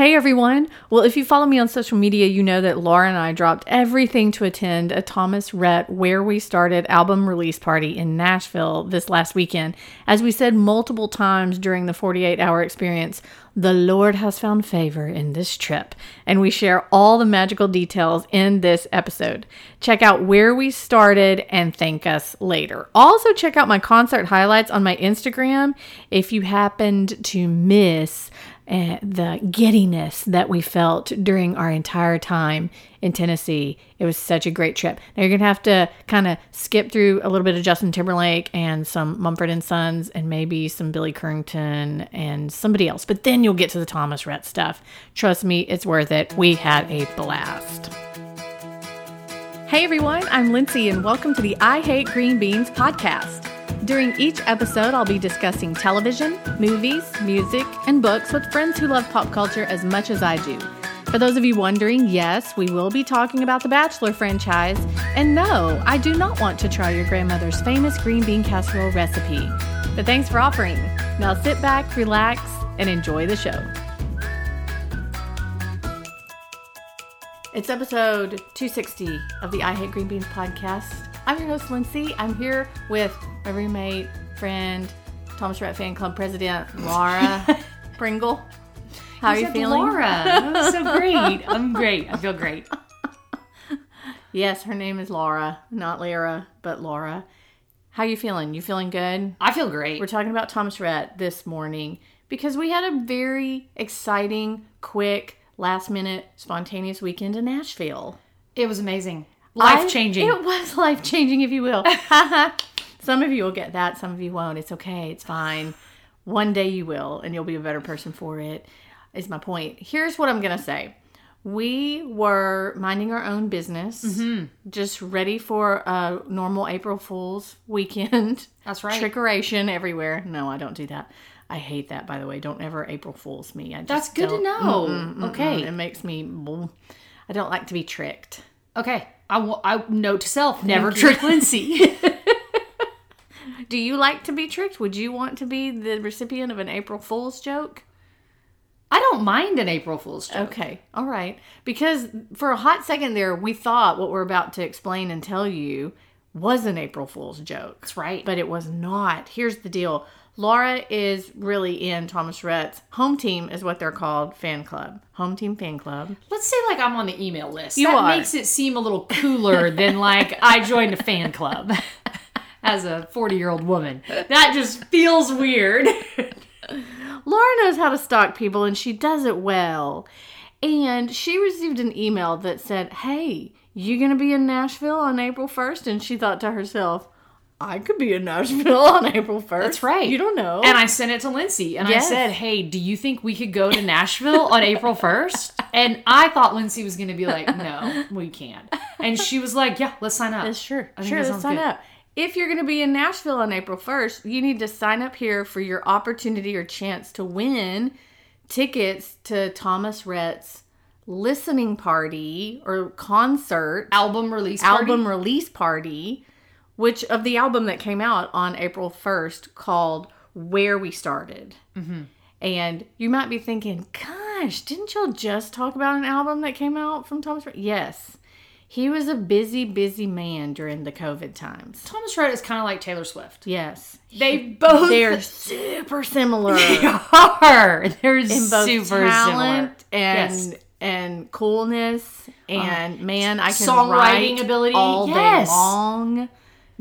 Hey everyone! Well, if you follow me on social media, you know that Lauren and I dropped everything to attend a Thomas Rhett Where We Started album release party in Nashville this last weekend. As we said multiple times during the 48-hour experience, the Lord has found favor in this trip, and we share all the magical details in this episode. Check out Where We Started and thank us later. Also, check out my concert highlights on my Instagram if you happened to miss the giddiness that we felt during our entire time in Tennessee. It was such a great trip. Now, you're going to have to kind of skip through a little bit of Justin Timberlake and some Mumford and Sons and maybe some Billy Currington and somebody else. But then you'll get to the Thomas Rhett stuff. Trust me, it's worth it. We had a blast. Hey, everyone. I'm Lindsay, and welcome to the I Hate Green Beans podcast. During each episode, I'll be discussing television, movies, music, and books with friends who love pop culture as much as I do. For those of you wondering, yes, we will be talking about the Bachelor franchise. And no, I do not want to try your grandmother's famous green bean casserole recipe. But thanks for offering. Now sit back, relax, and enjoy the show. It's episode 260 of the I Hate Green Beans podcast. I'm your host, Lindsay. I'm here with my roommate, friend, Thomas Rhett Fan Club president, Laura Pringle. How you are you feeling? Laura. That was so great. I'm great. I feel great. Yes, her name is Laura. Not Lyra, but Laura. How are you feeling? You feeling good? I feel great. We're talking about Thomas Rhett this morning because we had a very exciting, quick, last-minute, spontaneous weekend in Nashville. It was amazing. Life-changing. It was life-changing, if you will. Some of you will get that. Some of you won't. It's okay. It's fine. One day you will, and you'll be a better person for it, is my point. Here's what I'm going to say. We were minding our own business, just ready for a normal April Fool's weekend. That's right. Trickeration everywhere. No, I don't do that. I hate that, by the way. Don't ever April Fool's me. That's good to know. Okay. It makes me... I don't like to be tricked. Okay. I note to self, never trick Lindsay. Do you like to be tricked? Would you want to be the recipient of an April Fool's joke? I don't mind an April Fool's joke. Okay. All right. Because for a hot second there, we thought what we're about to explain and tell you was an April Fool's joke. That's right. But it was not. Here's the deal. Laura is really in Thomas Rhett's home team, is what they're called, fan club. Home team fan club. Let's say like I'm on the email list. That makes it seem a little cooler than like I joined a fan club as a 40-year-old woman. That just feels weird. Laura knows how to stalk people, and she does it well. And she received an email that said, hey, you going to be in Nashville on April 1st? And she thought to herself, I could be in Nashville on April 1st. That's right. You don't know. And I sent it to Lindsay. And yes. I said, hey, do you think we could go to Nashville on April 1st? And I thought Lindsay was going to be like, no, we can't. And she was like, yeah, let's sign up. Let's sign up. If you're going to be in Nashville on April 1st, you need to sign up here for your opportunity or chance to win tickets to Thomas Rhett's listening party or concert. Album release party. Which of the album that came out on April 1st called Where We Started. Mm-hmm. And you might be thinking, gosh, didn't y'all just talk about an album that came out from Thomas Rhett? Yes. He was a busy, busy man during the COVID times. Thomas Rhett is kind of like Taylor Swift. Yes. They're super similar. They are. They're super similar. And yes. And coolness. And man, I can write songwriting ability all day long.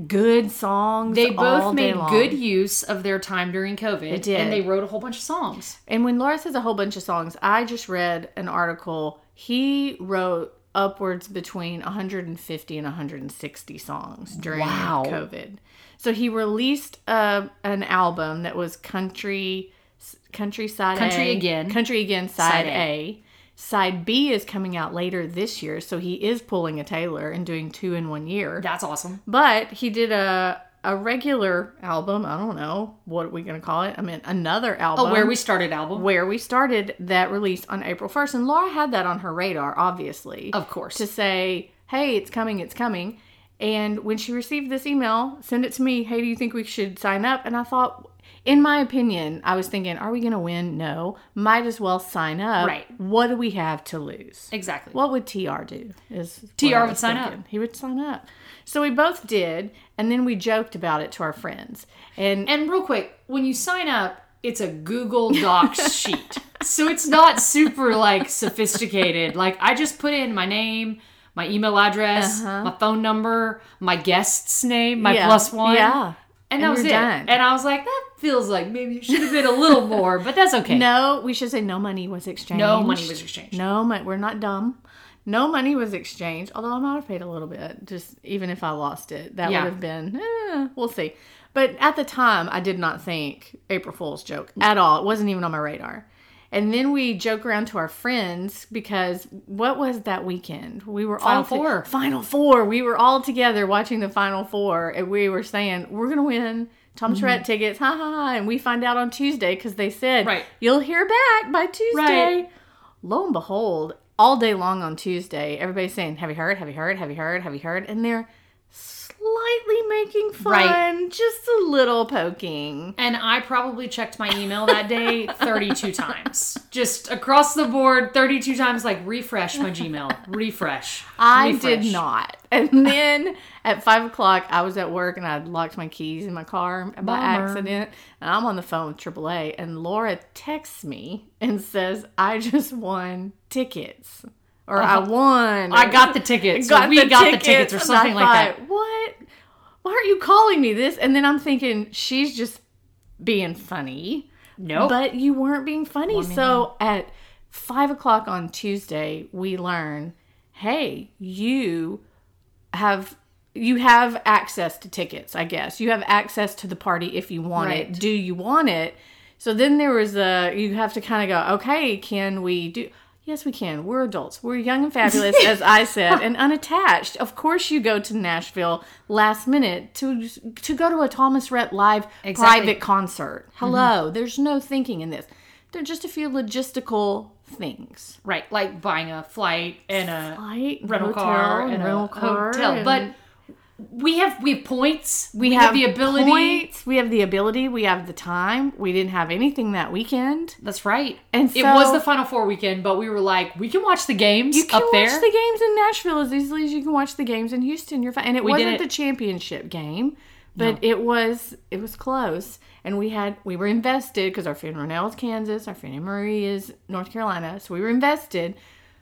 Good songs. They both made good use of their time during COVID. They did. And they wrote a whole bunch of songs. And when Laura says a whole bunch of songs, I just read an article. He wrote upwards between 150 and 160 songs during COVID. So he released an album that was Country Again Side A. Side B is coming out later this year, so he is pulling a Taylor and doing two in 1 year. That's awesome. But he did a regular album. I don't know. What are we going to call it? I mean, another album. Oh, Where We Started album. Where We Started, that released on April 1st. And Laura had that on her radar, obviously. Of course. To say, hey, it's coming, it's coming. And when she received this email, send it to me. Hey, do you think we should sign up? And I thought... in my opinion, I was thinking, are we going to win? No. Might as well sign up. Right. What do we have to lose? Exactly. What would TR do? TR would sign up. He would sign up. So we both did, and then we joked about it to our friends. And real quick, when you sign up, it's a Google Docs sheet. So it's not super, like, sophisticated. Like, I just put in my name, my email address, my phone number, my guest's name, my plus one. Yeah. And that was it. Done. And I was like, that feels like maybe it should have been a little more, but that's okay. No, we should say no money was exchanged. No money was exchanged. No money. We're not dumb. No money was exchanged, although I might have paid a little bit, just even if I lost it. That would have been, we'll see. But at the time, I did not think April Fool's joke at all. It wasn't even on my radar. And then we joke around to our friends because what was that weekend? We were all Final Four. Final Four. We were all together watching the Final Four, and we were saying, we're going to win Thomas Rhett tickets. Ha, ha, ha. And we find out on Tuesday because they said, you'll hear back by Tuesday. Right. Lo and behold, all day long on Tuesday, everybody's saying, have you heard? Have you heard? Have you heard? Have you heard? And they're slightly making fun, just a little poking. And I probably checked my email that day 32 times. Just across the board, 32 times, like, refresh my Gmail. Refresh. I did not. And then at 5 o'clock, I was at work, and I locked my keys in my car by accident. And I'm on the phone with AAA, and Laura texts me and says, I just won tickets. Or I won. I got the tickets. We got the tickets or something like that. What? Why aren't you calling me this? And then I'm thinking, she's just being funny. Nope. But you weren't being funny. Well, so at 5 o'clock on Tuesday, we learn, hey, you have access to tickets, I guess. You have access to the party if you want it. Do you want it? So then there was you have to kind of go, okay, can we do... Yes, we can. We're adults. We're young and fabulous, as I said, and unattached. Of course you go to Nashville last minute to go to a Thomas Rhett live private concert. Hello. Mm-hmm. There's no thinking in this. There are just a few logistical things. Right, like buying a flight and a rental car and a hotel. But we have points. We have the ability. Points. We have the ability. We have the time. We didn't have anything that weekend. That's right. And so, it was the Final Four weekend, but we were like, we can watch the games up there. You can watch the games in Nashville as easily as you can watch the games in Houston. You're fine. And it wasn't the championship game, but it was close. And we were invested because our friend Ronell is Kansas, our friend Marie is North Carolina, so we were invested.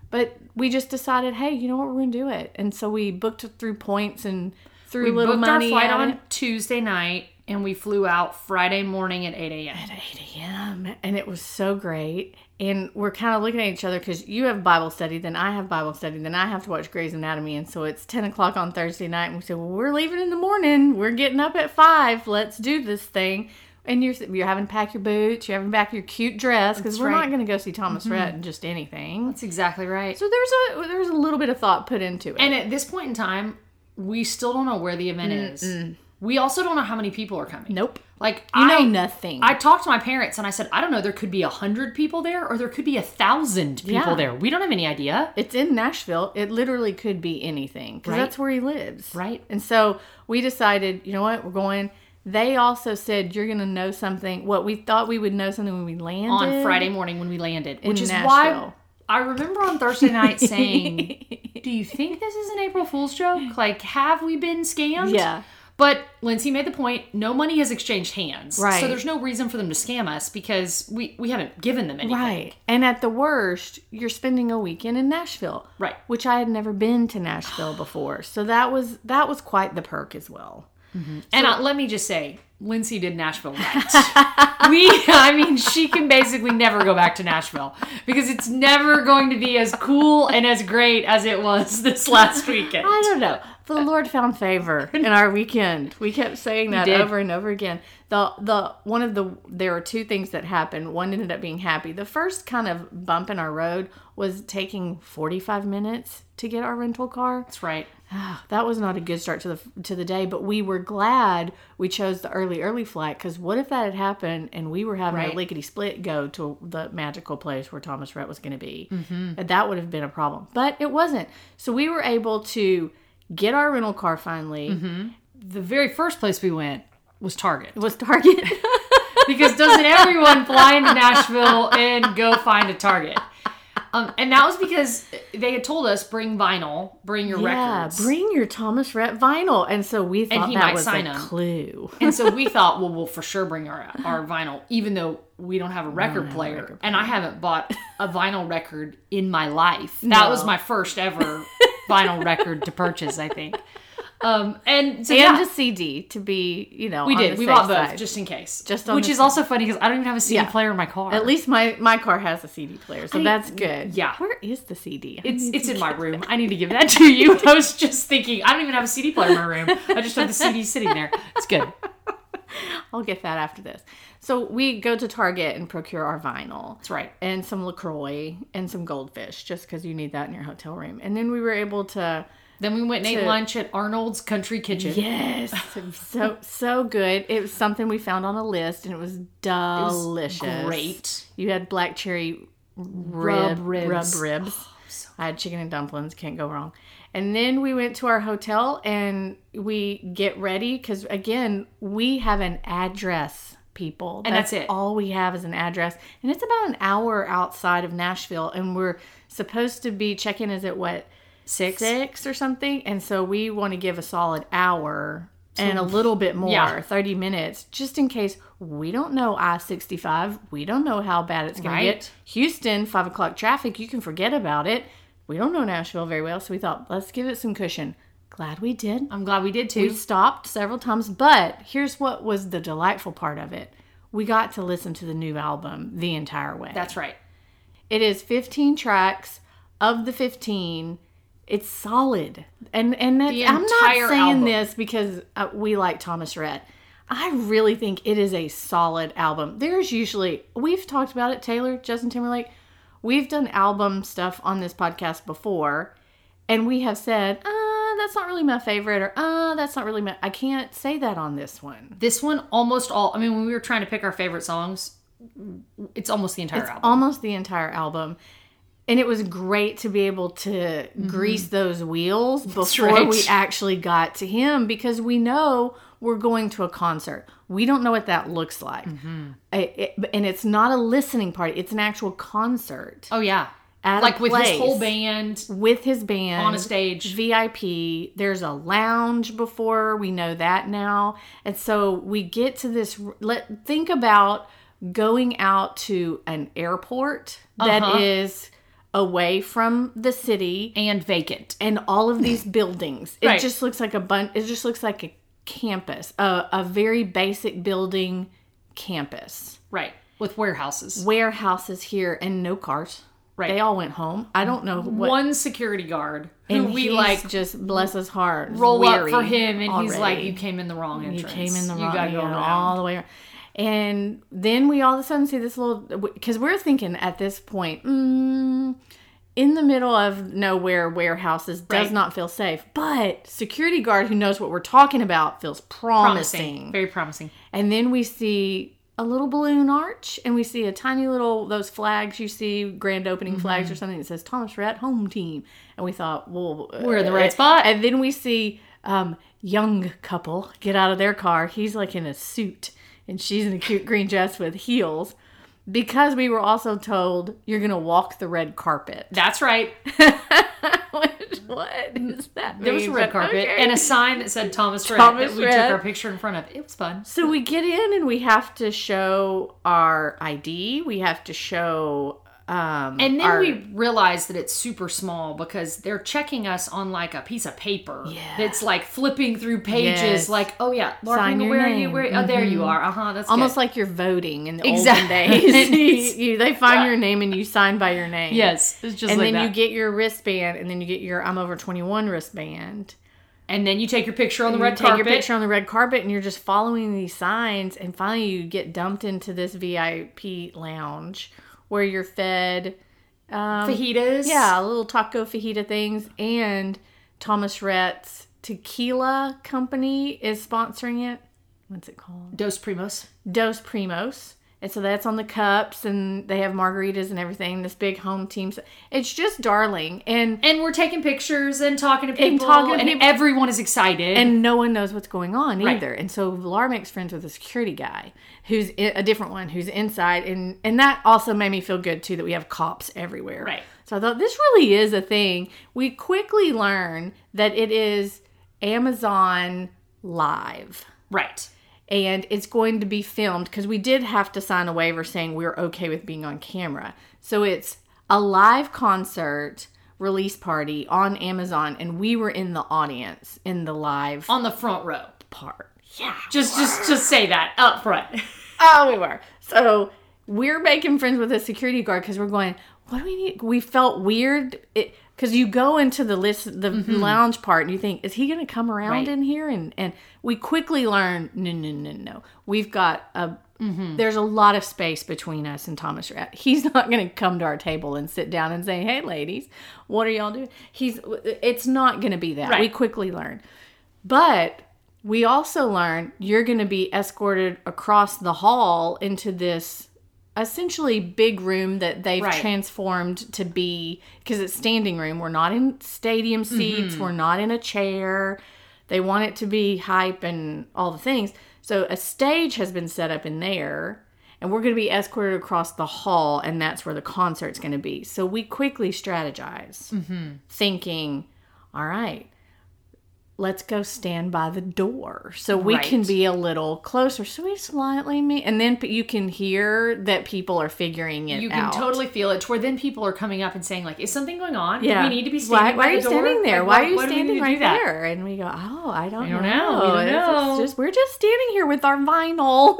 But we just decided, hey, you know what, we're going to do it. And so we booked through points and through little money. We booked our flight on Tuesday night, and we flew out Friday morning at 8 a.m. At 8 a.m. And it was so great. And we're kind of looking at each other because you have Bible study, then I have Bible study, then I have to watch Grey's Anatomy. And so it's 10 o'clock on Thursday night, and we said, well, we're leaving in the morning. We're getting up at 5. Let's do this thing. And you're having to pack your boots. You're having to pack your cute dress because we're not going to go see Thomas Rhett and just anything. That's exactly right. So there's a little bit of thought put into it. And at this point in time, we still don't know where the event is. We also don't know how many people are coming. Nope. Like I know nothing. I talked to my parents and I said, I don't know. There could be 100 people there, or there could be 1,000 people there. We don't have any idea. It's in Nashville. It literally could be anything because that's where he lives. Right. And so we decided, you know what, we're going. They also said, you're going to know something. What we thought we would know something when we landed. On Friday morning when we landed. Which is why I remember on Thursday night saying, do you think this is an April Fool's joke? Like, have we been scammed? Yeah. But Lindsay made the point, no money has exchanged hands. Right. So there's no reason for them to scam us because we haven't given them anything. Right. And at the worst, you're spending a weekend in Nashville. Right. Which I had never been to Nashville before. So that was quite the perk as well. Mm-hmm. So, and let me just say, Lindsay did Nashville right. She can basically never go back to Nashville because it's never going to be as cool and as great as it was this last weekend. I don't know. The Lord found favor in our weekend. We kept saying that over and over again. There were two things that happened. One ended up being happy. The first kind of bump in our road was taking 45 minutes to get our rental car. That's right. Oh, that was not a good start to the day, but we were glad we chose the early flight because what if that had happened and we were having a lickety split go to the magical place where Thomas Rhett was going to be? Mm-hmm. And that would have been a problem, but it wasn't. So we were able to get our rental car finally. Mm-hmm. The very first place we went was Target. Because doesn't everyone fly into Nashville and go find a Target? And that was because they had told us, bring vinyl, bring your records. Yeah, bring your Thomas Rhett vinyl. And so we thought that was a clue. And so we thought, well, we'll for sure bring our vinyl, even though we don't have a record player. And I haven't bought a vinyl record in my life. That was my first ever vinyl record to purchase, I think. And a CD to be, we did. We bought both side. Just in case. Which is also funny because I don't even have a CD player in my car. At least my car has a CD player, so that's good. Yeah. Where is the CD? It's in my room. I need to give that to you. I was just thinking, I don't even have a CD player in my room. I just have the CD sitting there. It's good. I'll get that after this. So we go to Target and procure our vinyl. That's right. And some LaCroix and some Goldfish, just because you need that in your hotel room. And then we were able to... Then we went and ate lunch at Arnold's Country Kitchen. Yes. So good. It was something we found on a list, and it was delicious. It was great. You had black cherry ribs. Oh, so I had chicken and dumplings. Can't go wrong. And then we went to our hotel, and we get ready because, again, we have an address, people. And that's it. All we have is an address. And it's about an hour outside of Nashville, and we're supposed to be check-in is at what? 6 or something, and so we want to give a solid hour and a little bit more, 30 minutes, just in case we don't know I-65. We don't know how bad it's going to get. Houston, 5 o'clock traffic, you can forget about it. We don't know Nashville very well, so we thought, let's give it some cushion. Glad we did. I'm glad we did too. We stopped several times, but here's what was the delightful part of it. We got to listen to the new album the entire way. That's right. It is 15 tracks. Of the 15... It's solid. And that's, I'm not saying this because we like Thomas Rhett. I really think it is a solid album. There's usually, we've talked about it, Taylor, Justin Timberlake. We've done album stuff on this podcast before. And we have said, that's not really my favorite. Or, that's not really my, I can't say that on this one. This one, almost all, I mean, when we were trying to pick our favorite songs, it's almost the entire album. It's almost the entire album. And it was great to be able to grease those wheels before we actually got to him, because we know we're going to a concert. We don't know what that looks like. Mm-hmm. And it's not a listening party. It's an actual concert. Oh, yeah. Like with his whole band. With his band. On a stage. VIP. There's a lounge before. We know that now. And so we get to this. Think about going out to an airport that is... away from the city and vacant, and all of these buildings. It just looks like a bunch. It just looks like a campus, a very basic building campus, right? With warehouses here, and no cars. Right, they all went home. I don't know what. One security guard, and we just bless his heart. Roll up for him, and he's like, "You came in the wrong entrance. You came in the wrong. You got to go all the way around." And then we all of a sudden see this little, because we're thinking at this point, in the middle of nowhere, warehouses does not feel safe. But security guard who knows what we're talking about feels promising. Very promising. And then we see a little balloon arch, and we see a tiny little, those flags you see, grand opening flags or something that says Thomas Rhett Home Team. And we thought, well. We're in the right spot. And then we see young couple get out of their car. He's like in a suit. And she's in a cute green dress with heels, because we were also told you're going to walk the red carpet. That's right. What does that mean? There was a red carpet and a sign that said Thomas Rhett that we took our picture in front of. It was fun. So we get in and we have to show our ID. We have to show... and then we realize that it's super small, because they're checking us on like a piece of paper that's like flipping through pages, like, oh yeah, Lauren, where are you? Where? Oh, there you are. That's almost good. Like you're voting in the olden days. They find your name and you sign by your name. Yes, it's just and like then that. You get your wristband, and then you get your I'm over 21 wristband. And then you take your picture on the red carpet. And you're just following these signs, and finally you get dumped into this VIP lounge, where you're fed... fajitas. Yeah, little taco fajita things. And Thomas Rhett's tequila company is sponsoring it. What's it called? Dos Primos. And so that's on the cups, and they have margaritas and everything. This big home team. It's just darling. And we're taking pictures and talking to people. And everyone is excited. And no one knows what's going on either. Right. And so Laura makes friends with a security guy who's a different one who's inside. And that also made me feel good, too, that we have cops everywhere. Right. So I thought, this really is a thing. We quickly learn that it is Amazon Live. Right. And it's going to be filmed, because we did have to sign a waiver saying we were okay with being on camera. So it's a live concert release party on Amazon, and we were in the audience in the live... on the front row part. Yeah. Just say that up front. Oh, we were. So we're making friends with a security guard because we're going, what do we need? We felt weird. Because you go into the mm-hmm. lounge part and you think, is he going to come around right. in here? And we quickly learn, no. We've got a, mm-hmm. there's a lot of space between us and Thomas Rhett. He's not going to come to our table and sit down and say, hey, ladies, what are y'all doing? It's not going to be that. Right. We quickly learn. But we also learn you're going to be escorted across the hall into this essentially big room that they've right. transformed to be, because it's standing room. We're not in stadium seats. Mm-hmm. We're not in a chair. They want it to be hype and all the things. So a stage has been set up in there, and we're going to be escorted across the hall, and that's where the concert's going to be. So we quickly strategize, mm-hmm. thinking, all right, let's go stand by the door so we right. can be a little closer. So we slightly meet. And then you can hear that people are figuring it out. You can totally feel it. To where then people are coming up and saying, like, is something going on? Yeah. Do we need to be standing by the door? Why are you standing there? Like, why are you standing right there? And we go, oh, I don't know. We don't know. We're just standing here with our vinyl.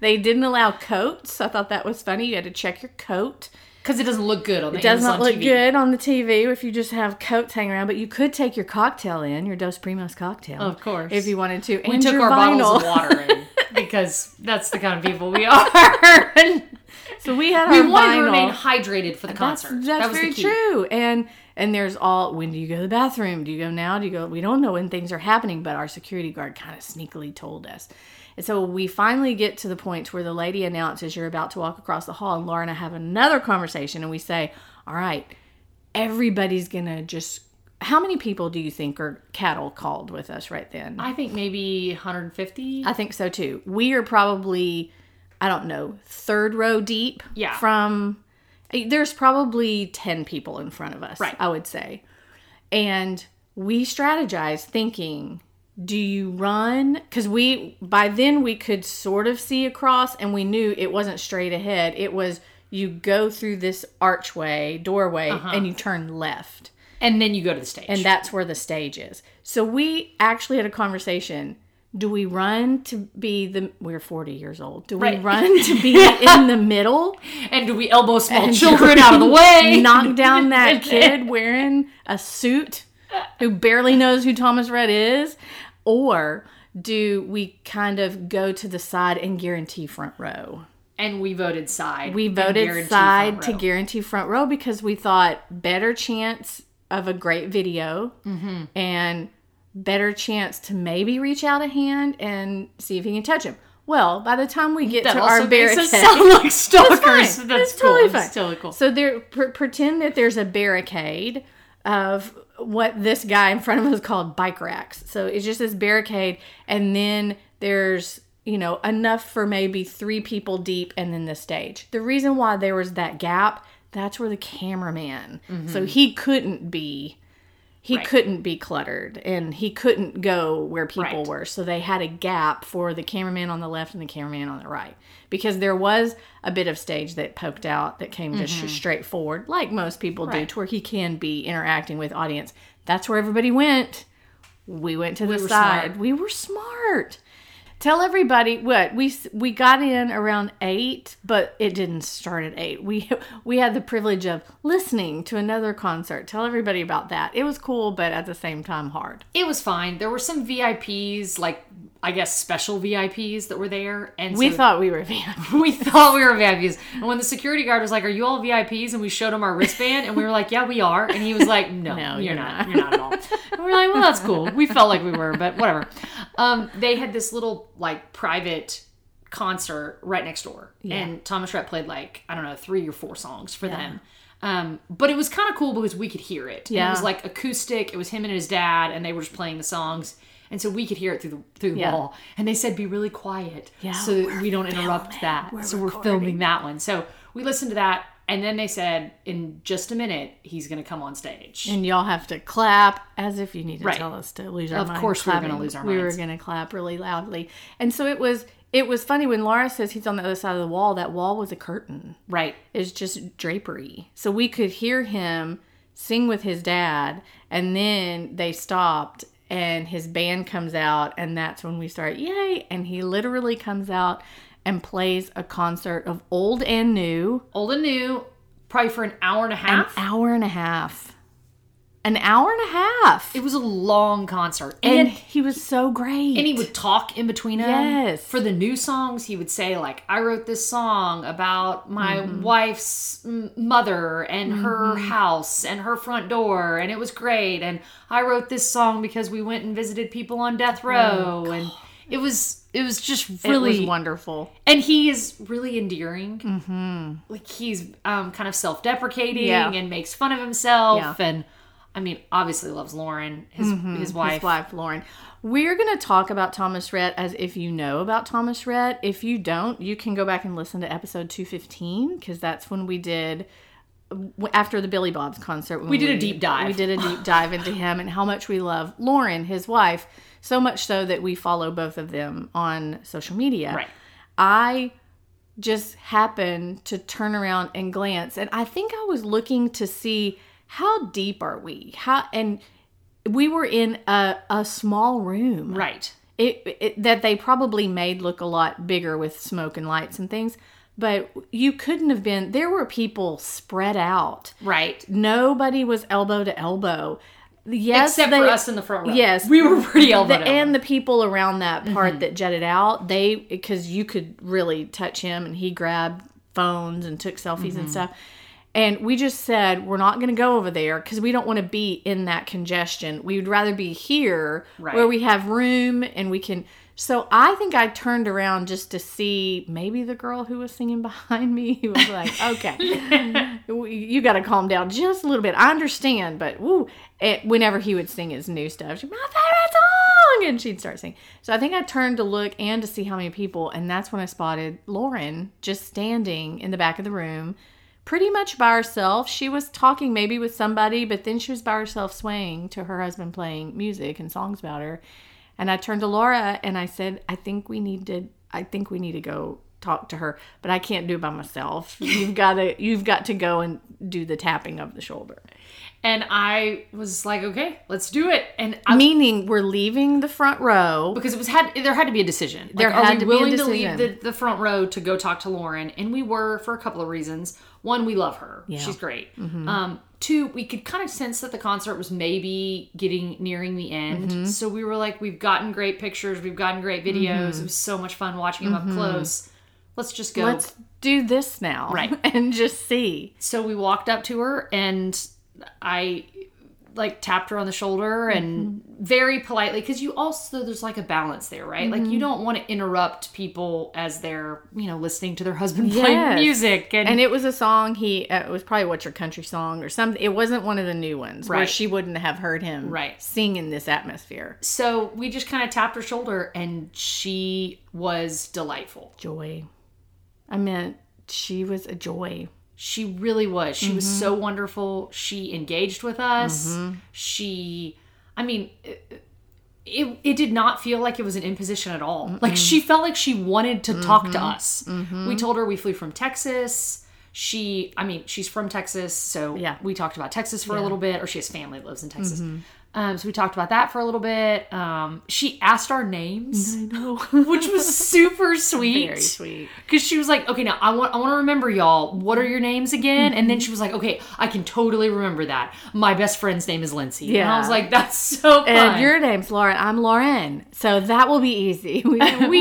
They didn't allow coats. I thought that was funny. You had to check your coat. Because it doesn't look good on the TV. It does not look good on the TV if you just have coats hanging around. But you could take your cocktail in, your Dos Primos cocktail. Of course. If you wanted to. We took our bottles of water in. Because that's the kind of people we are. So we had our vinyl. We wanted to remain hydrated for the concert. That was very true. And there's all, when do you go to the bathroom? Do you go now? Do you go? We don't know when things are happening. But our security guard kind of sneakily told us. And so we finally get to the point where the lady announces you're about to walk across the hall, and Laura and I have another conversation, and we say, all right, everybody's going to just, how many people do you think are cattle called with us right then? I think maybe 150. I think so too. We are probably, I don't know, third row deep yeah. from, there's probably 10 people in front of us, right. I would say. And we strategize thinking, do you run? Because by then we could sort of see across, and we knew it wasn't straight ahead. It was you go through this doorway, uh-huh. and you turn left. And then you go to the stage. And that's where the stage is. So we actually had a conversation. Do we run to be we're 40 years old. Do we right. run to be in the middle? And do we elbow small children out of the way? Knock down that kid wearing a suit who barely knows who Thomas Rhett is? Or do we kind of go to the side and guarantee front row? And we voted side. We voted side to guarantee front row because we thought better chance of a great video mm-hmm. and better chance to maybe reach out a hand and see if he can touch him. Well, by the time we get to our barricade... That also makes us sound like stalkers. That's cool. Totally fine. It's totally cool. So pretend that there's a barricade of... what this guy in front of us called bike racks. So it's just this barricade, and then there's, enough for maybe 3 people deep and then the stage. The reason why there was that gap, that's where the cameraman, mm-hmm. so he couldn't be cluttered, and he couldn't go where people right. were. So they had a gap for the cameraman on the left and the cameraman on the right, because there was a bit of stage that poked out that came just mm-hmm. straight forward, like most people right. do, to where he can be interacting with audience. That's where everybody went. We went to the side. We were smart. Tell everybody what we got in around 8, but it didn't start at 8. We had the privilege of listening to another concert. Tell everybody about that. It was cool, but at the same time hard. It was fine. There were some VIPs, like I guess special VIPs that were there, and we thought we were VIPs. We thought we were VIPs, and when the security guard was like, "Are you all VIPs?" and we showed him our wristband, and we were like, "Yeah, we are," and he was like, "No, you're not. You're not at all." And we were like, "Well, that's cool." We felt like we were, but whatever. They had this little like private concert right next door, and Thomas Rhett played like, I don't know, 3 or 4 songs for them. But it was kind of cool because we could hear it. Yeah. It was like acoustic. It was him and his dad, and they were just playing the songs. And so we could hear it through the wall. And they said, be really quiet so that we don't interrupt that. We're filming that one. So we listened to that. And then they said, in just a minute, he's going to come on stage. And y'all have to clap as if you need to tell us to lose our minds. Of course we're going to lose our minds. We were going to clap really loudly. And so it was funny when Laura says he's on the other side of the wall. That wall was a curtain. Right. It's just drapery. So we could hear him sing with his dad. And then they stopped. And his band comes out, and that's when we start, yay! And he literally comes out and plays a concert of old and new. Old and new, probably for an hour and a half. It was a long concert. And he was so great. And he would talk in between them. Yes. For the new songs, he would say, like, I wrote this song about my wife's mother and her house and her front door. And it was great. And I wrote this song because we went and visited people on death row. Oh, and it was just really... It was wonderful. And he is really endearing. Mm-hmm. Like, he's kind of self-deprecating and makes fun of himself. Yeah. And... I mean, obviously loves Lauren, his wife. His wife, Lauren. We're going to talk about Thomas Rhett as if you know about Thomas Rhett. If you don't, you can go back and listen to episode 215, because that's when we did, after the Billy Bob's concert. We did a deep dive. We did a deep dive into him and how much we love Lauren, his wife, so much so that we follow both of them on social media. Right. I just happened to turn around and glance, and I think I was looking to see... How deep are we? And we were in a small room. Right. It that they probably made look a lot bigger with smoke and lights and things. But you couldn't have been... There were people spread out. Right. Nobody was elbow to elbow. Yes, except for us in the front row. Yes. We were pretty elbow to elbow. And the people around that part that jutted out, they... Because you could really touch him, and he grabbed phones and took selfies and stuff. And we just said, we're not going to go over there because we don't want to be in that congestion. We would rather be here where we have room and we can. So I think I turned around just to see maybe the girl who was singing behind me who was like, okay, you got to calm down just a little bit. I understand, but whenever he would sing his new stuff, she'd be, my favorite song, and she'd start singing. So I think I turned to look and to see how many people, and that's when I spotted Lauren just standing in the back of the room. Pretty much by herself. She was talking maybe with somebody, but then she was by herself swaying to her husband playing music and songs about her. And I turned to Laura and I said, I think we need to go talk to her, but I can't do it by myself. You've got to go and do the tapping of the shoulder. And I was like, okay, let's do it. And meaning we're leaving the front row because there had to be a decision. Like, are we willing to leave the front row to go talk to Lauren? And we were, for a couple of reasons. One, we love her; she's great. Mm-hmm. Two, we could kind of sense that the concert was maybe nearing the end. Mm-hmm. So we were like, we've gotten great pictures, we've gotten great videos. Mm-hmm. It was so much fun watching him up close. Let's just go. Let's do this now, right? And just see. So we walked up to her and. I like tapped her on the shoulder and very politely, because you also, there's like a balance there, right? Like you don't want to interrupt people as they're, listening to their husband playing music. And it was a song it was probably What's Your Country Song or something. It wasn't one of the new ones where she wouldn't have heard him sing in this atmosphere. So we just kind of tapped her shoulder and she was delightful. Joy. She was a joy. She really was. She was so wonderful. She engaged with us. Mm-hmm. It did not feel like it was an imposition at all. Mm-mm. Like, she felt like she wanted to talk to us. Mm-hmm. We told her we flew from Texas. She's from Texas, so we talked about Texas for a little bit. Or she has family that lives in Texas. Mm-hmm. So we talked about that for a little bit. She asked our names, which was super sweet. Very sweet. Because she was like, okay, now I want to remember y'all. What are your names again? Mm-hmm. And then she was like, okay, I can totally remember that. My best friend's name is Lindsay. Yeah. And I was like, that's so fun. And your name's Lauren. I'm Lauren. So that will be easy. We know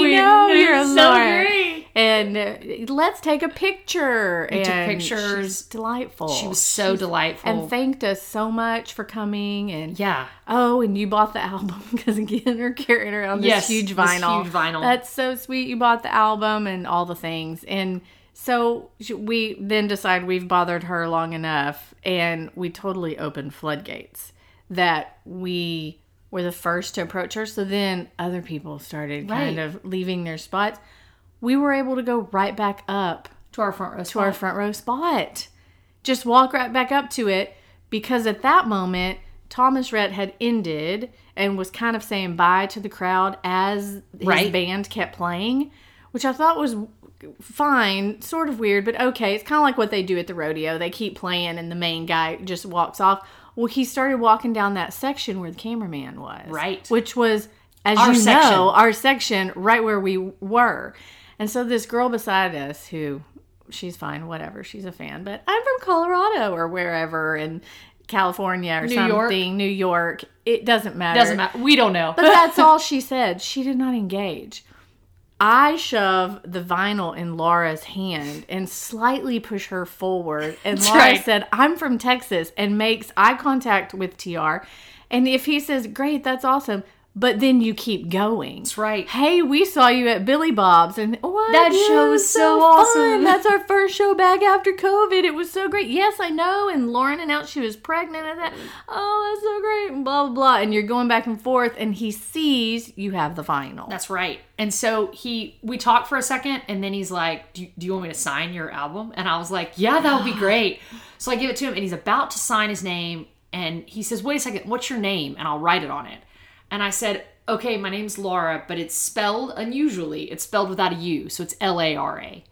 you're Lauren. So great. and let's take a picture. We took pictures. She's delightful. She was so delightful. And thanked us so much for coming. And yeah. Oh, and you bought the album because again, they're carrying around this huge vinyl. This huge vinyl. That's so sweet. You bought the album and all the things. And so we then decide we've bothered her long enough, and we totally opened floodgates that we were the first to approach her. So then other people started kind of leaving their spots. We were able to go right back up to our front row spot. Just walk right back up to it, because at that moment, Thomas Rhett had ended and was kind of saying bye to the crowd as his band kept playing, which I thought was fine, sort of weird, but okay. It's kind of like what they do at the rodeo. They keep playing and the main guy just walks off. Well, he started walking down that section where the cameraman was. Right. Which was, as our know, our section right where we were. And so this girl beside us who, she's fine, whatever, she's a fan, but I'm from Colorado or wherever in California or New York. It doesn't matter. We don't know. But that's all she said. She did not engage. I shove the vinyl in Laura's hand and slightly push her forward. And Laura said, I'm from Texas, and makes eye contact with TR. And if he says, great, that's awesome, but then you keep going. That's right. Hey, we saw you at Billy Bob's. And that show was so awesome. That's our first show back after COVID. It was so great. Yes, I know. And Lauren announced she was pregnant at that. Oh, that's so great. And blah, blah, blah. And you're going back and forth. And he sees you have the vinyl. That's right. And so we talked for a second, and then he's like, do you want me to sign your album? And I was like, yeah, that would be great. So I give it to him, and he's about to sign his name, and he says, wait a second, what's your name? And I'll write it on it. And I said, okay, my name's Laura, but it's spelled unusually. It's spelled without a U, so it's L-A-R-A.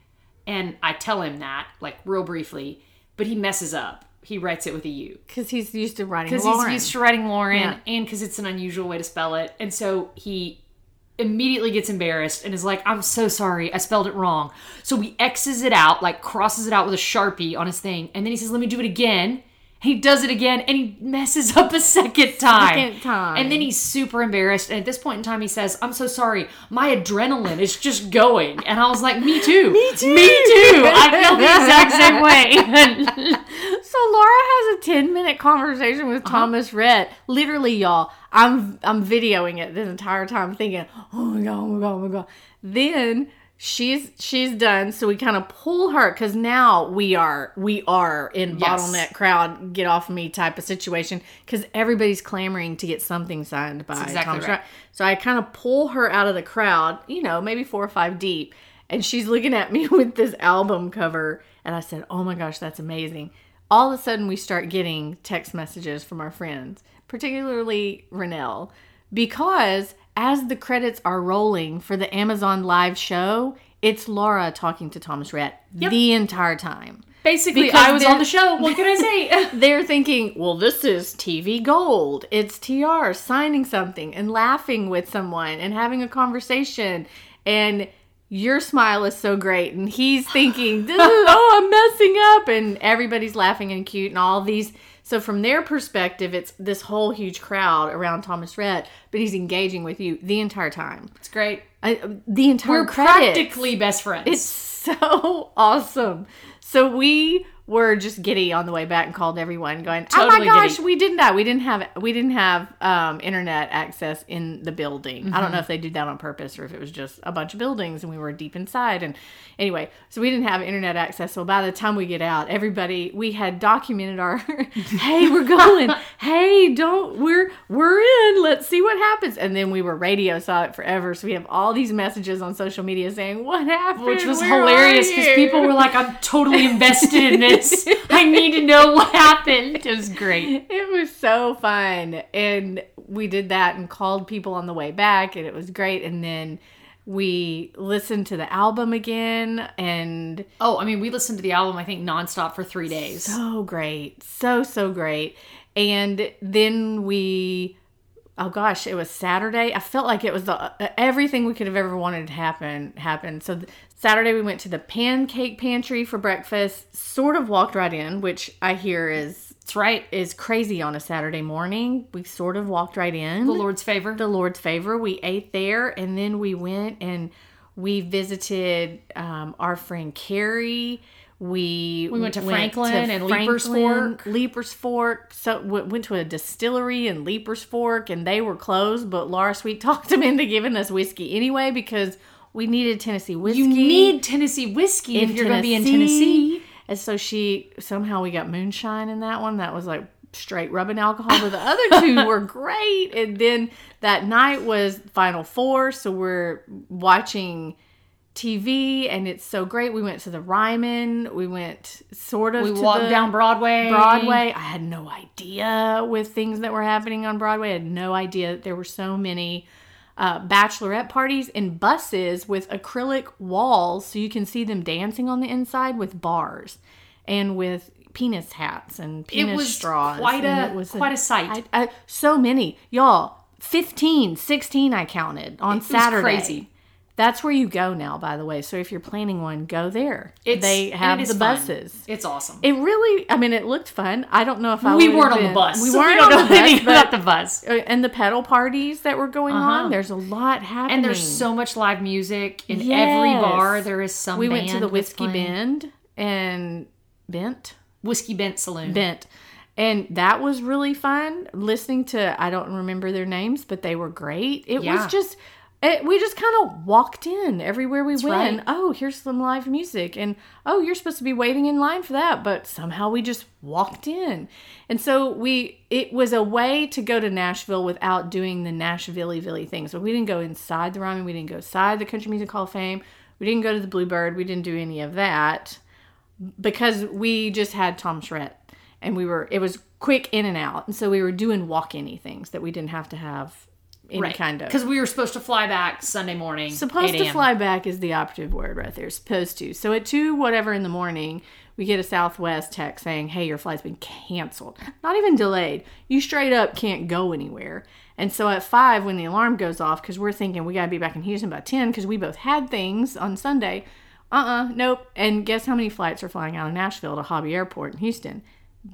And I tell him that, like, real briefly, but he messes up. He writes it with a U. Because he's used to writing Lauren. Because he's used to writing Lauren, and because it's an unusual way to spell it. And so he immediately gets embarrassed and is like, I'm so sorry, I spelled it wrong. So he X's it out, like crosses it out with a Sharpie on his thing. And then he says, let me do it again. He does it again, and he messes up a second time. And then he's super embarrassed. And at this point in time, he says, I'm so sorry. My adrenaline is just going. And I was like, me too. I feel the exact same way. So Laura has a 10-minute conversation with Thomas Rhett. Literally, y'all, I'm videoing it this entire time thinking, oh my God. Then She's done, so we kind of pull her, because now we are in bottleneck crowd, get off me type of situation, because everybody's clamoring to get something signed by Thomas Rhett. So I kind of pull her out of the crowd, maybe 4 or 5 deep, and she's looking at me with this album cover, and I said, oh my gosh, that's amazing. All of a sudden, we start getting text messages from our friends, particularly Renelle, because as the credits are rolling for the Amazon Live show, it's Laura talking to Thomas Rhett the entire time. Basically, because I was on the show. What can I say? They're thinking, well, this is TV gold. It's TR signing something and laughing with someone and having a conversation. And your smile is so great. And he's thinking, I'm messing up. And everybody's laughing and cute and all these. So from their perspective, it's this whole huge crowd around Thomas Rhett, but he's engaging with you the entire time. It's great. We're practically best friends. It's so awesome. So we were just giddy on the way back and called everyone, going, totally "Oh my gosh, giddy. We didn't have internet access in the building. Mm-hmm. I don't know if they did that on purpose or if it was just a bunch of buildings and we were deep inside. And anyway, so we didn't have internet access. So by the time we get out, we had documented our, hey, we're going, hey, we're in. Let's see what happens. And then we were radio silent forever. So we have all these messages on social media saying what happened, which was hilarious because people were like, I'm totally invested in this. I need to know what happened. It was great. It was so fun, and we did that and called people on the way back, and it was great. And then we listened to the album again, and we listened to the album I think nonstop for 3 days. So great, so great. And then we. Oh gosh, it was Saturday. I felt like it was everything we could have ever wanted to happen. So Saturday we went to the Pancake Pantry for breakfast, sort of walked right in, which I hear is crazy on a Saturday morning. We sort of walked right in. The Lord's favor. We ate there, and then we went and We visited our friend Carrie. We went to Franklin and Leiper's Fork. So we went to a distillery in Leiper's Fork, and they were closed, but Laura Sweet talked them into giving us whiskey anyway because we needed Tennessee whiskey. You need Tennessee whiskey if you're going to be in Tennessee. And so somehow we got moonshine in that one. That was like straight rubbing alcohol, but the other two were great. And then that night was Final Four, so we're watching TV, and it's so great. We went to the Ryman. We went We walked down Broadway. I had no idea with things that were happening on Broadway. I had no idea that there were so many bachelorette parties and buses with acrylic walls so you can see them dancing on the inside with bars and with penis hats and penis straws. It was quite a sight. So many. Y'all, 15, 16 I counted on Saturday. Crazy. That's where you go now, by the way. So if you're planning one, go there. They have the buses. Fun. It's awesome. It really, I mean, it looked fun. I don't know if I would have been. We weren't on the bus. And the pedal parties that were going on, there's a lot happening. And there's so much live music. In every bar, there is some band. We went to the Whiskey Bend and Bent. Whiskey Bent Saloon. Bent. And that was really fun. Listening to, I don't remember their names, but they were great. We just kind of walked in everywhere we went. Right. Oh, here's some live music. And, oh, you're supposed to be waiting in line for that. But somehow we just walked in. And so it was a way to go to Nashville without doing the Nashville-y thing. So we didn't go inside the Ryman. We didn't go inside the Country Music Hall of Fame. We didn't go to the Bluebird. We didn't do any of that because we just had Thomas Rhett. And it was quick in and out. And so we were doing walk-in-y things that we didn't have to have any kind of. Because we were supposed to fly back Sunday morning. Supposed to fly back is the operative word right there. Supposed to. So at 2 whatever in the morning, we get a Southwest text saying, hey, your flight's been canceled. Not even delayed. You straight up can't go anywhere. And so at 5 when the alarm goes off, because we're thinking we got to be back in Houston by 10 because we both had things on Sunday. Nope. And guess how many flights are flying out of Nashville to Hobby Airport in Houston?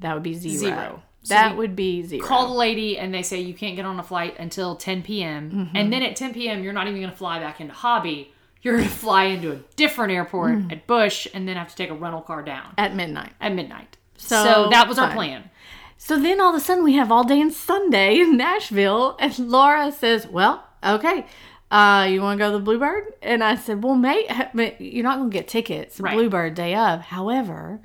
That would be zero. So that would be zero. Call the lady and they say you can't get on a flight until 10 p.m. Mm-hmm. And then at 10 p.m. you're not even going to fly back into Hobby. You're going to fly into a different airport at Bush and then have to take a rental car down. At midnight. So that was our plan. So then all of a sudden we have all day and Sunday in Nashville. And Laura says, well, okay, you want to go to the Bluebird? And I said, well, mate, you're not going to get tickets. Right. Bluebird day of. However,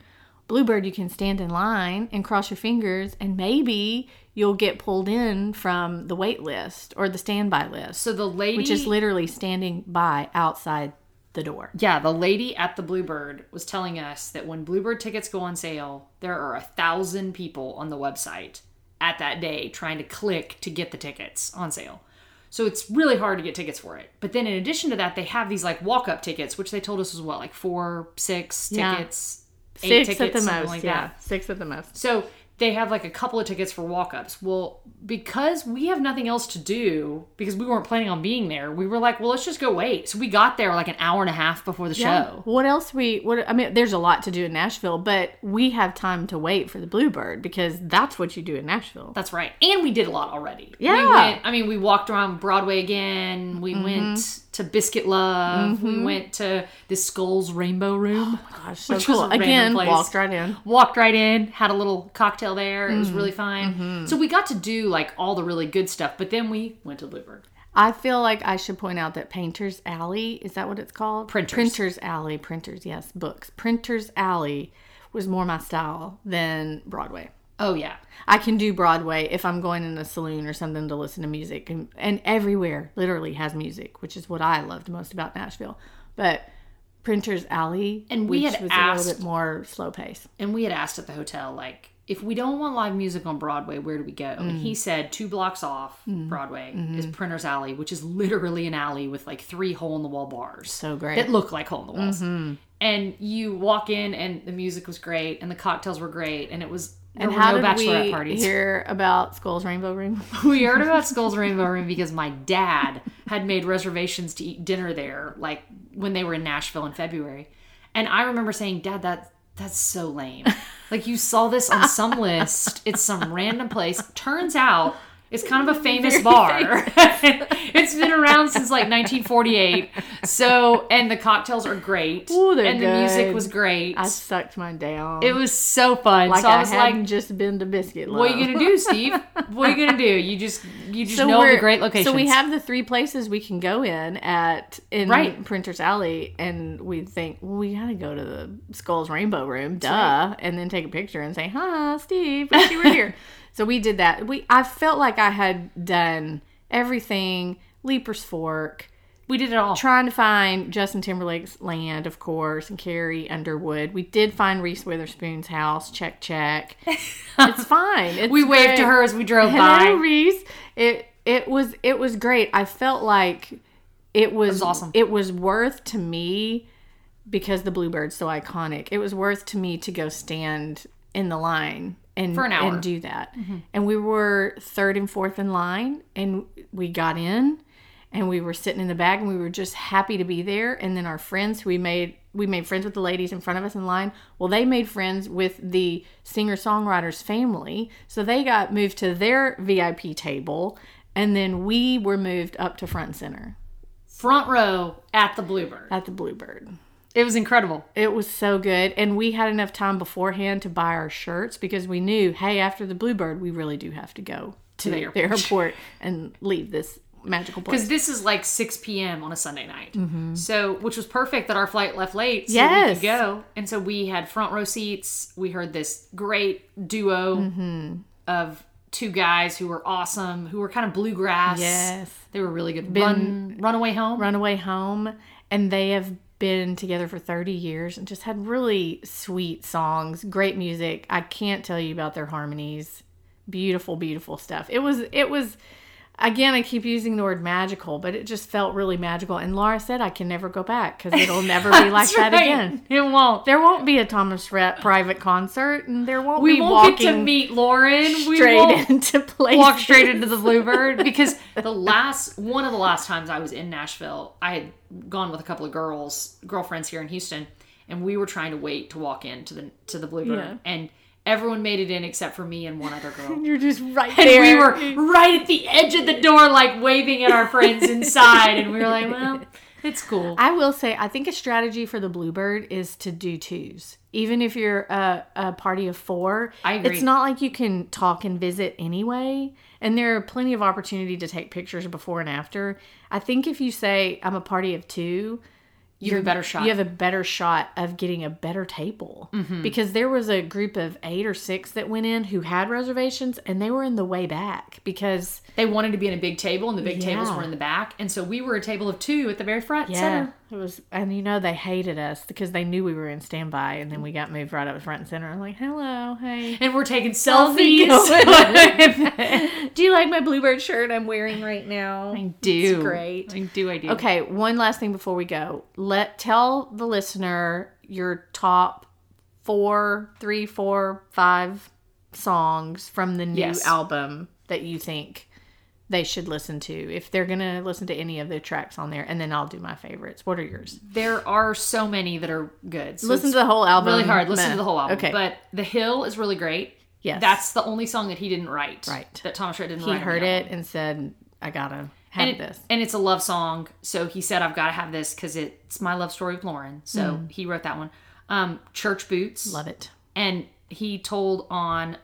Bluebird, you can stand in line and cross your fingers and maybe you'll get pulled in from the wait list or the standby list. So the lady, which is literally standing by outside the door. Yeah, the lady at the Bluebird was telling us that when Bluebird tickets go on sale, there are 1,000 people on the website at that day trying to click to get the tickets on sale. So it's really hard to get tickets for it. But then in addition to that, they have these like walk-up tickets, which they told us was what, like 4, 6 tickets? Yeah. 8 tickets, at the most, like that. 6 at the most. So they have like a couple of tickets for walk-ups. Well, because we have nothing else to do, because we weren't planning on being there, we were like, well, let's just go wait. So we got there like an hour and a half before the show. I mean, there's a lot to do in Nashville, but we have time to wait for the Bluebird because that's what you do in Nashville. That's right. And we did a lot already. Yeah. We walked around Broadway again. We went to Biscuit Love. Mm-hmm. We went to the Skull's Rainbow Room. Oh my gosh, so cool. Again, walked right in, had a little cocktail there. Mm-hmm. It was really fun. Mm-hmm. So we got to do like all the really good stuff, but then we went to Bluebird. I feel like I should point out that Painter's Alley, is that what it's called? Printers Alley, yes, books. Printer's Alley was more my style than Broadway. Oh, yeah. I can do Broadway if I'm going in a saloon or something to listen to music. And everywhere literally has music, which is what I loved most about Nashville. But Printer's Alley, which was a little bit more slow pace. And we had asked at the hotel, like, if we don't want live music on Broadway, where do we go? Mm-hmm. And he said 2 blocks off Broadway is Printer's Alley, which is literally an alley with like 3 hole-in-the-wall bars. So great. That look like hole-in-the-walls. Mm-hmm. And you walk in and the music was great and the cocktails were great and it was... And how did we hear about Skull's Rainbow Room? We heard about Skull's Rainbow Room because my dad had made reservations to eat dinner there, like when they were in Nashville in February. And I remember saying, Dad, that's so lame. Like you saw this on some list. It's some random place. Turns out It's kind of a famous bar. It's been around since like 1948. So, and the cocktails are great. Ooh, they're and good. The music was great. I sucked mine down. It was so fun. Like so I was hadn't like, just been to Biscuit Love. What are you gonna do, Steve? What are you gonna do? You just so know the great locations. So we have the three places we can go in right. Printer's Alley, and we think we gotta go to the Skull's Rainbow Room, duh, right. And then take a picture and say, "Huh, Steve, wish you were here." So we did that. I felt like I had done everything. Leiper's Fork. We did it all. Trying to find Justin Timberlake's land, of course, and Carrie Underwood. We did find Reese Witherspoon's house. Check. It's fine. It's we waved great. To her as we drove Hello, by. Hello, Reese. It was great. I felt like it was awesome. It was worth to me because the Bluebird's so iconic. It was worth to me to go stand in the line. And, for an hour. And do that. Mm-hmm. And we were third and fourth in line, and we got in, and we were sitting in the back, and we were just happy to be there. And then our friends, who we made friends with the ladies in front of us in line. Well, they made friends with the singer-songwriter's family, so they got moved to their VIP table, and then we were moved up to front and center. Front row at the Bluebird. At the Bluebird. It was incredible. It was so good. And we had enough time beforehand to buy our shirts because we knew, hey, after the Bluebird, we really do have to go to the airport and leave this magical place. Because this is like 6 p.m. on a Sunday night. Mm-hmm. So, which was perfect that our flight left late so we could go. And so we had front row seats. We heard this great duo of two guys who were awesome, who were kind of bluegrass. Yes. They were really good. Runaway Home. And they have been together for 30 years and just had really sweet songs, great music. I can't tell you about their harmonies. Beautiful, beautiful stuff. It was, again, I keep using the word magical, but it just felt really magical. And Laura said I can never go back because it'll never be like that right. again. It won't. There won't be a Thomas Rhett private concert, and there won't be walking. We won't get to meet Lauren. Walk straight into the Bluebird because one of the last times I was in Nashville, I had gone with a couple of girlfriends here in Houston, and we were trying to wait to walk into the Bluebird, and everyone made it in except for me and one other girl. You're just right there. And we were right at the edge of the door, like waving at our friends inside. And we were like, well, it's cool. I will say, I think a strategy for the Bluebird is to do twos. Even if you're a party of four. I agree. It's not like you can talk and visit anyway. And there are plenty of opportunity to take pictures before and after. I think if you say, I'm a party of two, you have a better shot. You have a better shot of getting a better table. Mm-hmm. Because there was a group of 8 or 6 that went in who had reservations, and they were in the way back because they wanted to be in a big table, and the big tables were in the back. And so we were a table of 2 at the very front center. It was, and they hated us because they knew we were in standby, and then we got moved right up front and center. I'm like, hello, hey. And we're taking selfies. Do you like my Bluebird shirt I'm wearing right now? I do. It's great. I do. Okay, one last thing before we go. Tell the listener your top 4, 3, 4, 5 songs from the new album that you think they should listen to, if they're going to listen to any of the tracks on there, and then I'll do my favorites. What are yours? There are so many that are good. So listen to the whole album. Really hard. Listen to the whole album. Okay. But The Hill is really great. Yes. That's the only song that he didn't write. Right. That Thomas Rhett didn't write. He heard it and said, I got to have this. And it's a love song, so he said, I've got to have this because it's my love story with Lauren. So he wrote that one. Church Boots. Love it. And he told on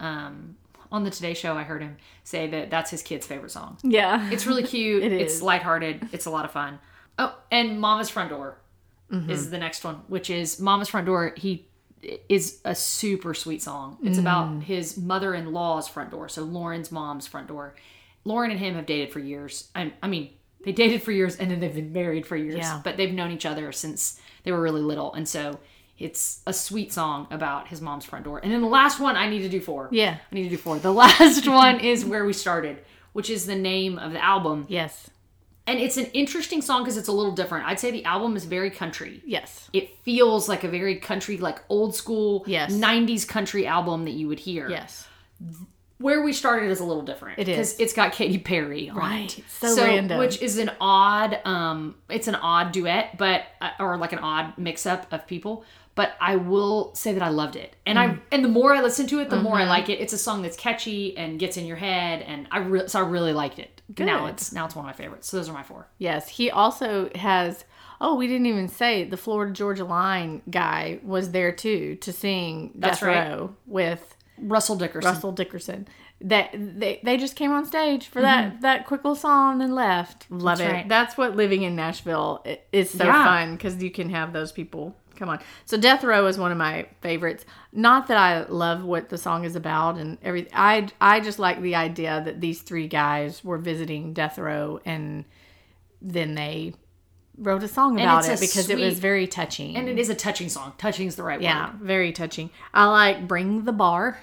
the Today Show, I heard him say that that's his kid's favorite song. Yeah. It's really cute. It's lighthearted. It's a lot of fun. Oh, and Mama's Front Door is the next one, which is Mama's Front Door. He is a super sweet song. It's about his mother-in-law's front door. So Lauren's mom's front door. Lauren and him have dated for years. I mean, they dated for years and then they've been married for years. Yeah. But they've known each other since they were really little. And so it's a sweet song about his mom's front door. And then the last one, I need to do 4. The last one is Where We Started, which is the name of the album. Yes. And it's an interesting song because it's a little different. I'd say the album is very country. Yes. It feels like a very country, like old school 90s country album that you would hear. Yes. Where We Started is a little different. It is. Because it's got Katy Perry on it. So random. Which is an odd, it's an odd duet, but, or like an odd mix-up of people. but I will say that I loved it. And the more I listen to it, the more I like it. It's a song that's catchy and gets in your head, and so I really liked it. Good. Now it's one of my favorites. So those are my four. Yes, he also has. Oh, we didn't even say the Florida Georgia Line guy was there too to sing Death Row with Russell Dickerson. That they just came on stage for that quick little song and left. Love it. That's what living in Nashville is so fun, because you can have those people come on. So Death Row is one of my favorites. Not that I love what the song is about and everything. I just like the idea that these three guys were visiting Death Row and then they wrote a song about it because it was very touching. And it is a touching song. Touching's the right word. Yeah, very touching. I like Bring the Bar,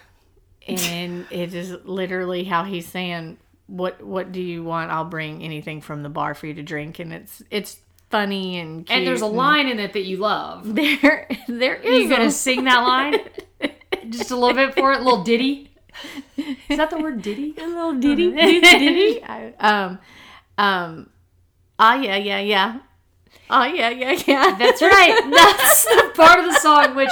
and it is literally how he's saying, what do you want? I'll bring anything from the bar for you to drink. And it's funny and cute. And there's a line in it that you love. There is. Are you going to sing that line? Just a little bit for it? A little ditty? Is that the word ditty? A little ditty? Ditty? Oh, yeah. That's right. That's the part of the song, which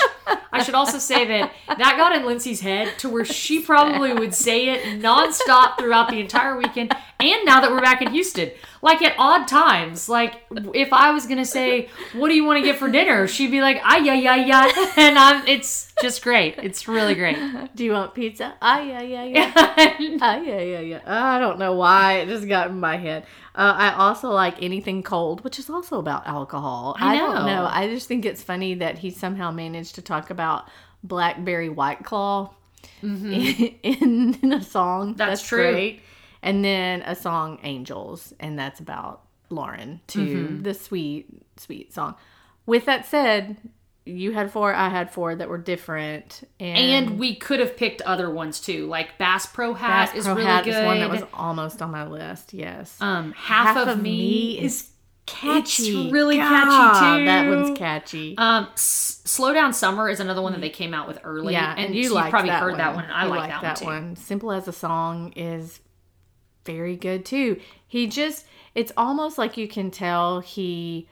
I should also say that got in Lindsay's head to where she probably would say it nonstop throughout the entire weekend. And now that we're back in Houston, like at odd times, like if I was going to say, what do you want to get for dinner? She'd be like, yeah. And it's just great. It's really great. Do you want pizza? Yeah. I don't know why. It just got in my head. I also like Anything Cold, which is also about alcohol. I don't know. I just think it's funny that he somehow managed to talk about Blackberry White Claw in a song. That's true. Great. And then a song, Angels, and that's about Lauren, too. The sweet, sweet song. With that said, you had four, I had four that were different. And we could have picked other ones, too. Like Bass Pro Hat is really good. Bass Pro Hat is one that was almost on my list, yes. Half of Me is catchy. It's really catchy, too. That one's catchy. Slow Down Summer is another one that they came out with early. Yeah, and you like probably that heard one. That one, and I like that one, too. Simple as a Song is very good, too. It's almost like you can tell he...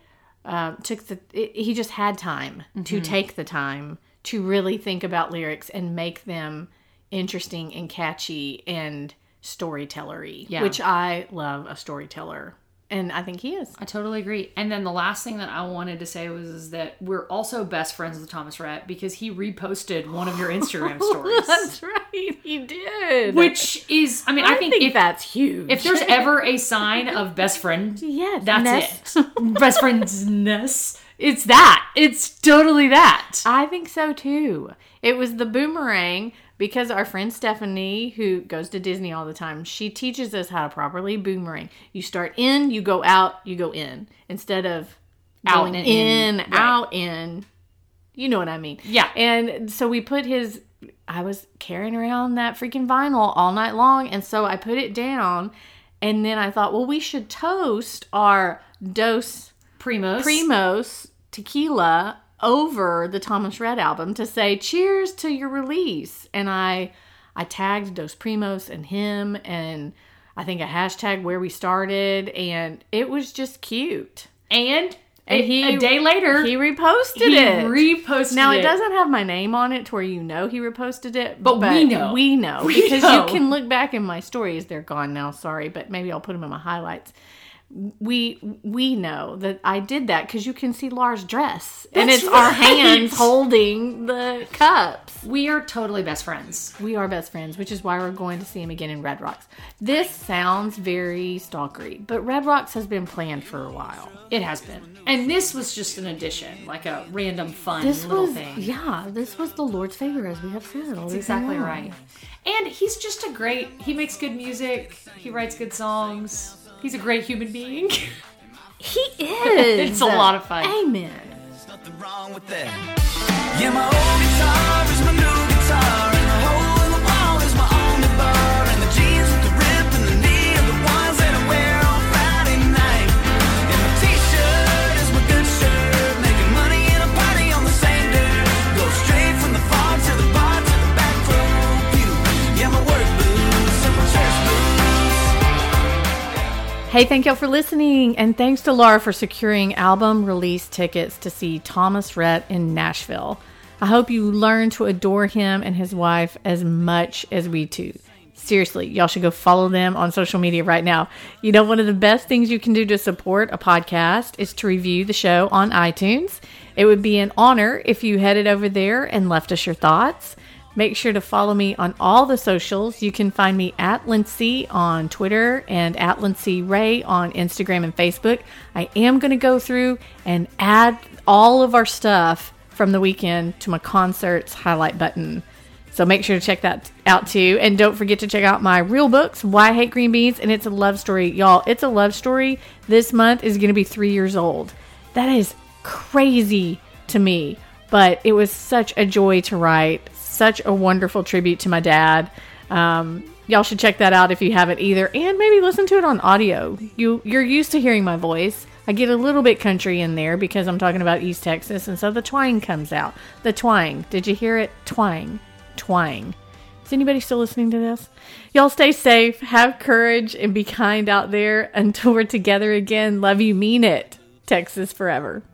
he just had time to take the time to really think about lyrics and make them interesting and catchy and storytellery, which I love a storyteller. And I think he is. I totally agree. And then the last thing that I wanted to say was that we're also best friends with Thomas Rhett because he reposted one of your Instagram stories. That's right. He did. Which is, I think that's huge. If there's ever a sign of best friend, that's it. Best friendness. It's that. It's totally that. I think so, too. It was the boomerang. Because our friend Stephanie, who goes to Disney all the time, she teaches us how to properly boomerang. You start in, you go out, you go in. Instead of out and in, out, in. You know what I mean. Yeah. And so we put I was carrying around that freaking vinyl all night long. And so I put it down. And then I thought, well, we should toast our Dos Primos tequila over the Thomas Rhett album to say cheers to your release, and I tagged Dos Primos and him, and I think I # Where We Started, and it was just cute. And a day later, he reposted it. Now it doesn't have my name on it to where you know he reposted it, but we know you can look back in my stories. They're gone now, sorry, but maybe I'll put them in my highlights. We know that I did that because you can see Lars' dress. That's and it's right. Our hands holding the cups. We are totally best friends. We are best friends, which is why we're going to see him again in Red Rocks. This sounds very stalkery, but Red Rocks has been planned for a while. It has been. And this was just an addition, like a random fun thing. Yeah, this was the Lord's favor, as we have said. That's exactly right. And he's just he makes good music. He writes good songs. He's a great human being. He is. It's a lot of fun. Amen. There's nothing wrong with that. Yeah, my old guitar is my new guitar, and the hole in the wall is my only bar, and the jeans with the rip and the knee are the ones that I wear on Friday night, and my t-shirt is my good shirt, making money in a party on the same dirt, go straight from the fog to the bar to the back row pew. Yeah, my work blues and my church blues. Hey, thank y'all for listening, and thanks to Laura for securing album release tickets to see Thomas Rhett in Nashville. I hope you learn to adore him and his wife as much as we do. Seriously, y'all should go follow them on social media right now. You know, one of the best things you can do to support a podcast is to review the show on iTunes. It would be an honor if you headed over there and left us your thoughts. Make sure to follow me on all the socials. You can find me at Lindsay on Twitter and at Lindsay Ray on Instagram and Facebook. I am going to go through and add all of our stuff from the weekend to my concerts highlight button. So make sure to check that out too. And don't forget to check out my real books, Why I Hate Green Beans, and It's a Love Story. Y'all, It's a Love Story this month is going to be 3 years old. That is crazy to me, but it was such a joy to write. Such a wonderful tribute to my dad. Y'all should check that out if you haven't either, and maybe listen to it on audio. You're used to hearing my voice. I get a little bit country in there because I'm talking about East Texas, and so the twang comes out. The twang. Did you hear it? Twang. Twang. Is anybody still listening to this? Y'all stay safe, have courage, and be kind out there. Until we're together again, love you, mean it. Texas forever.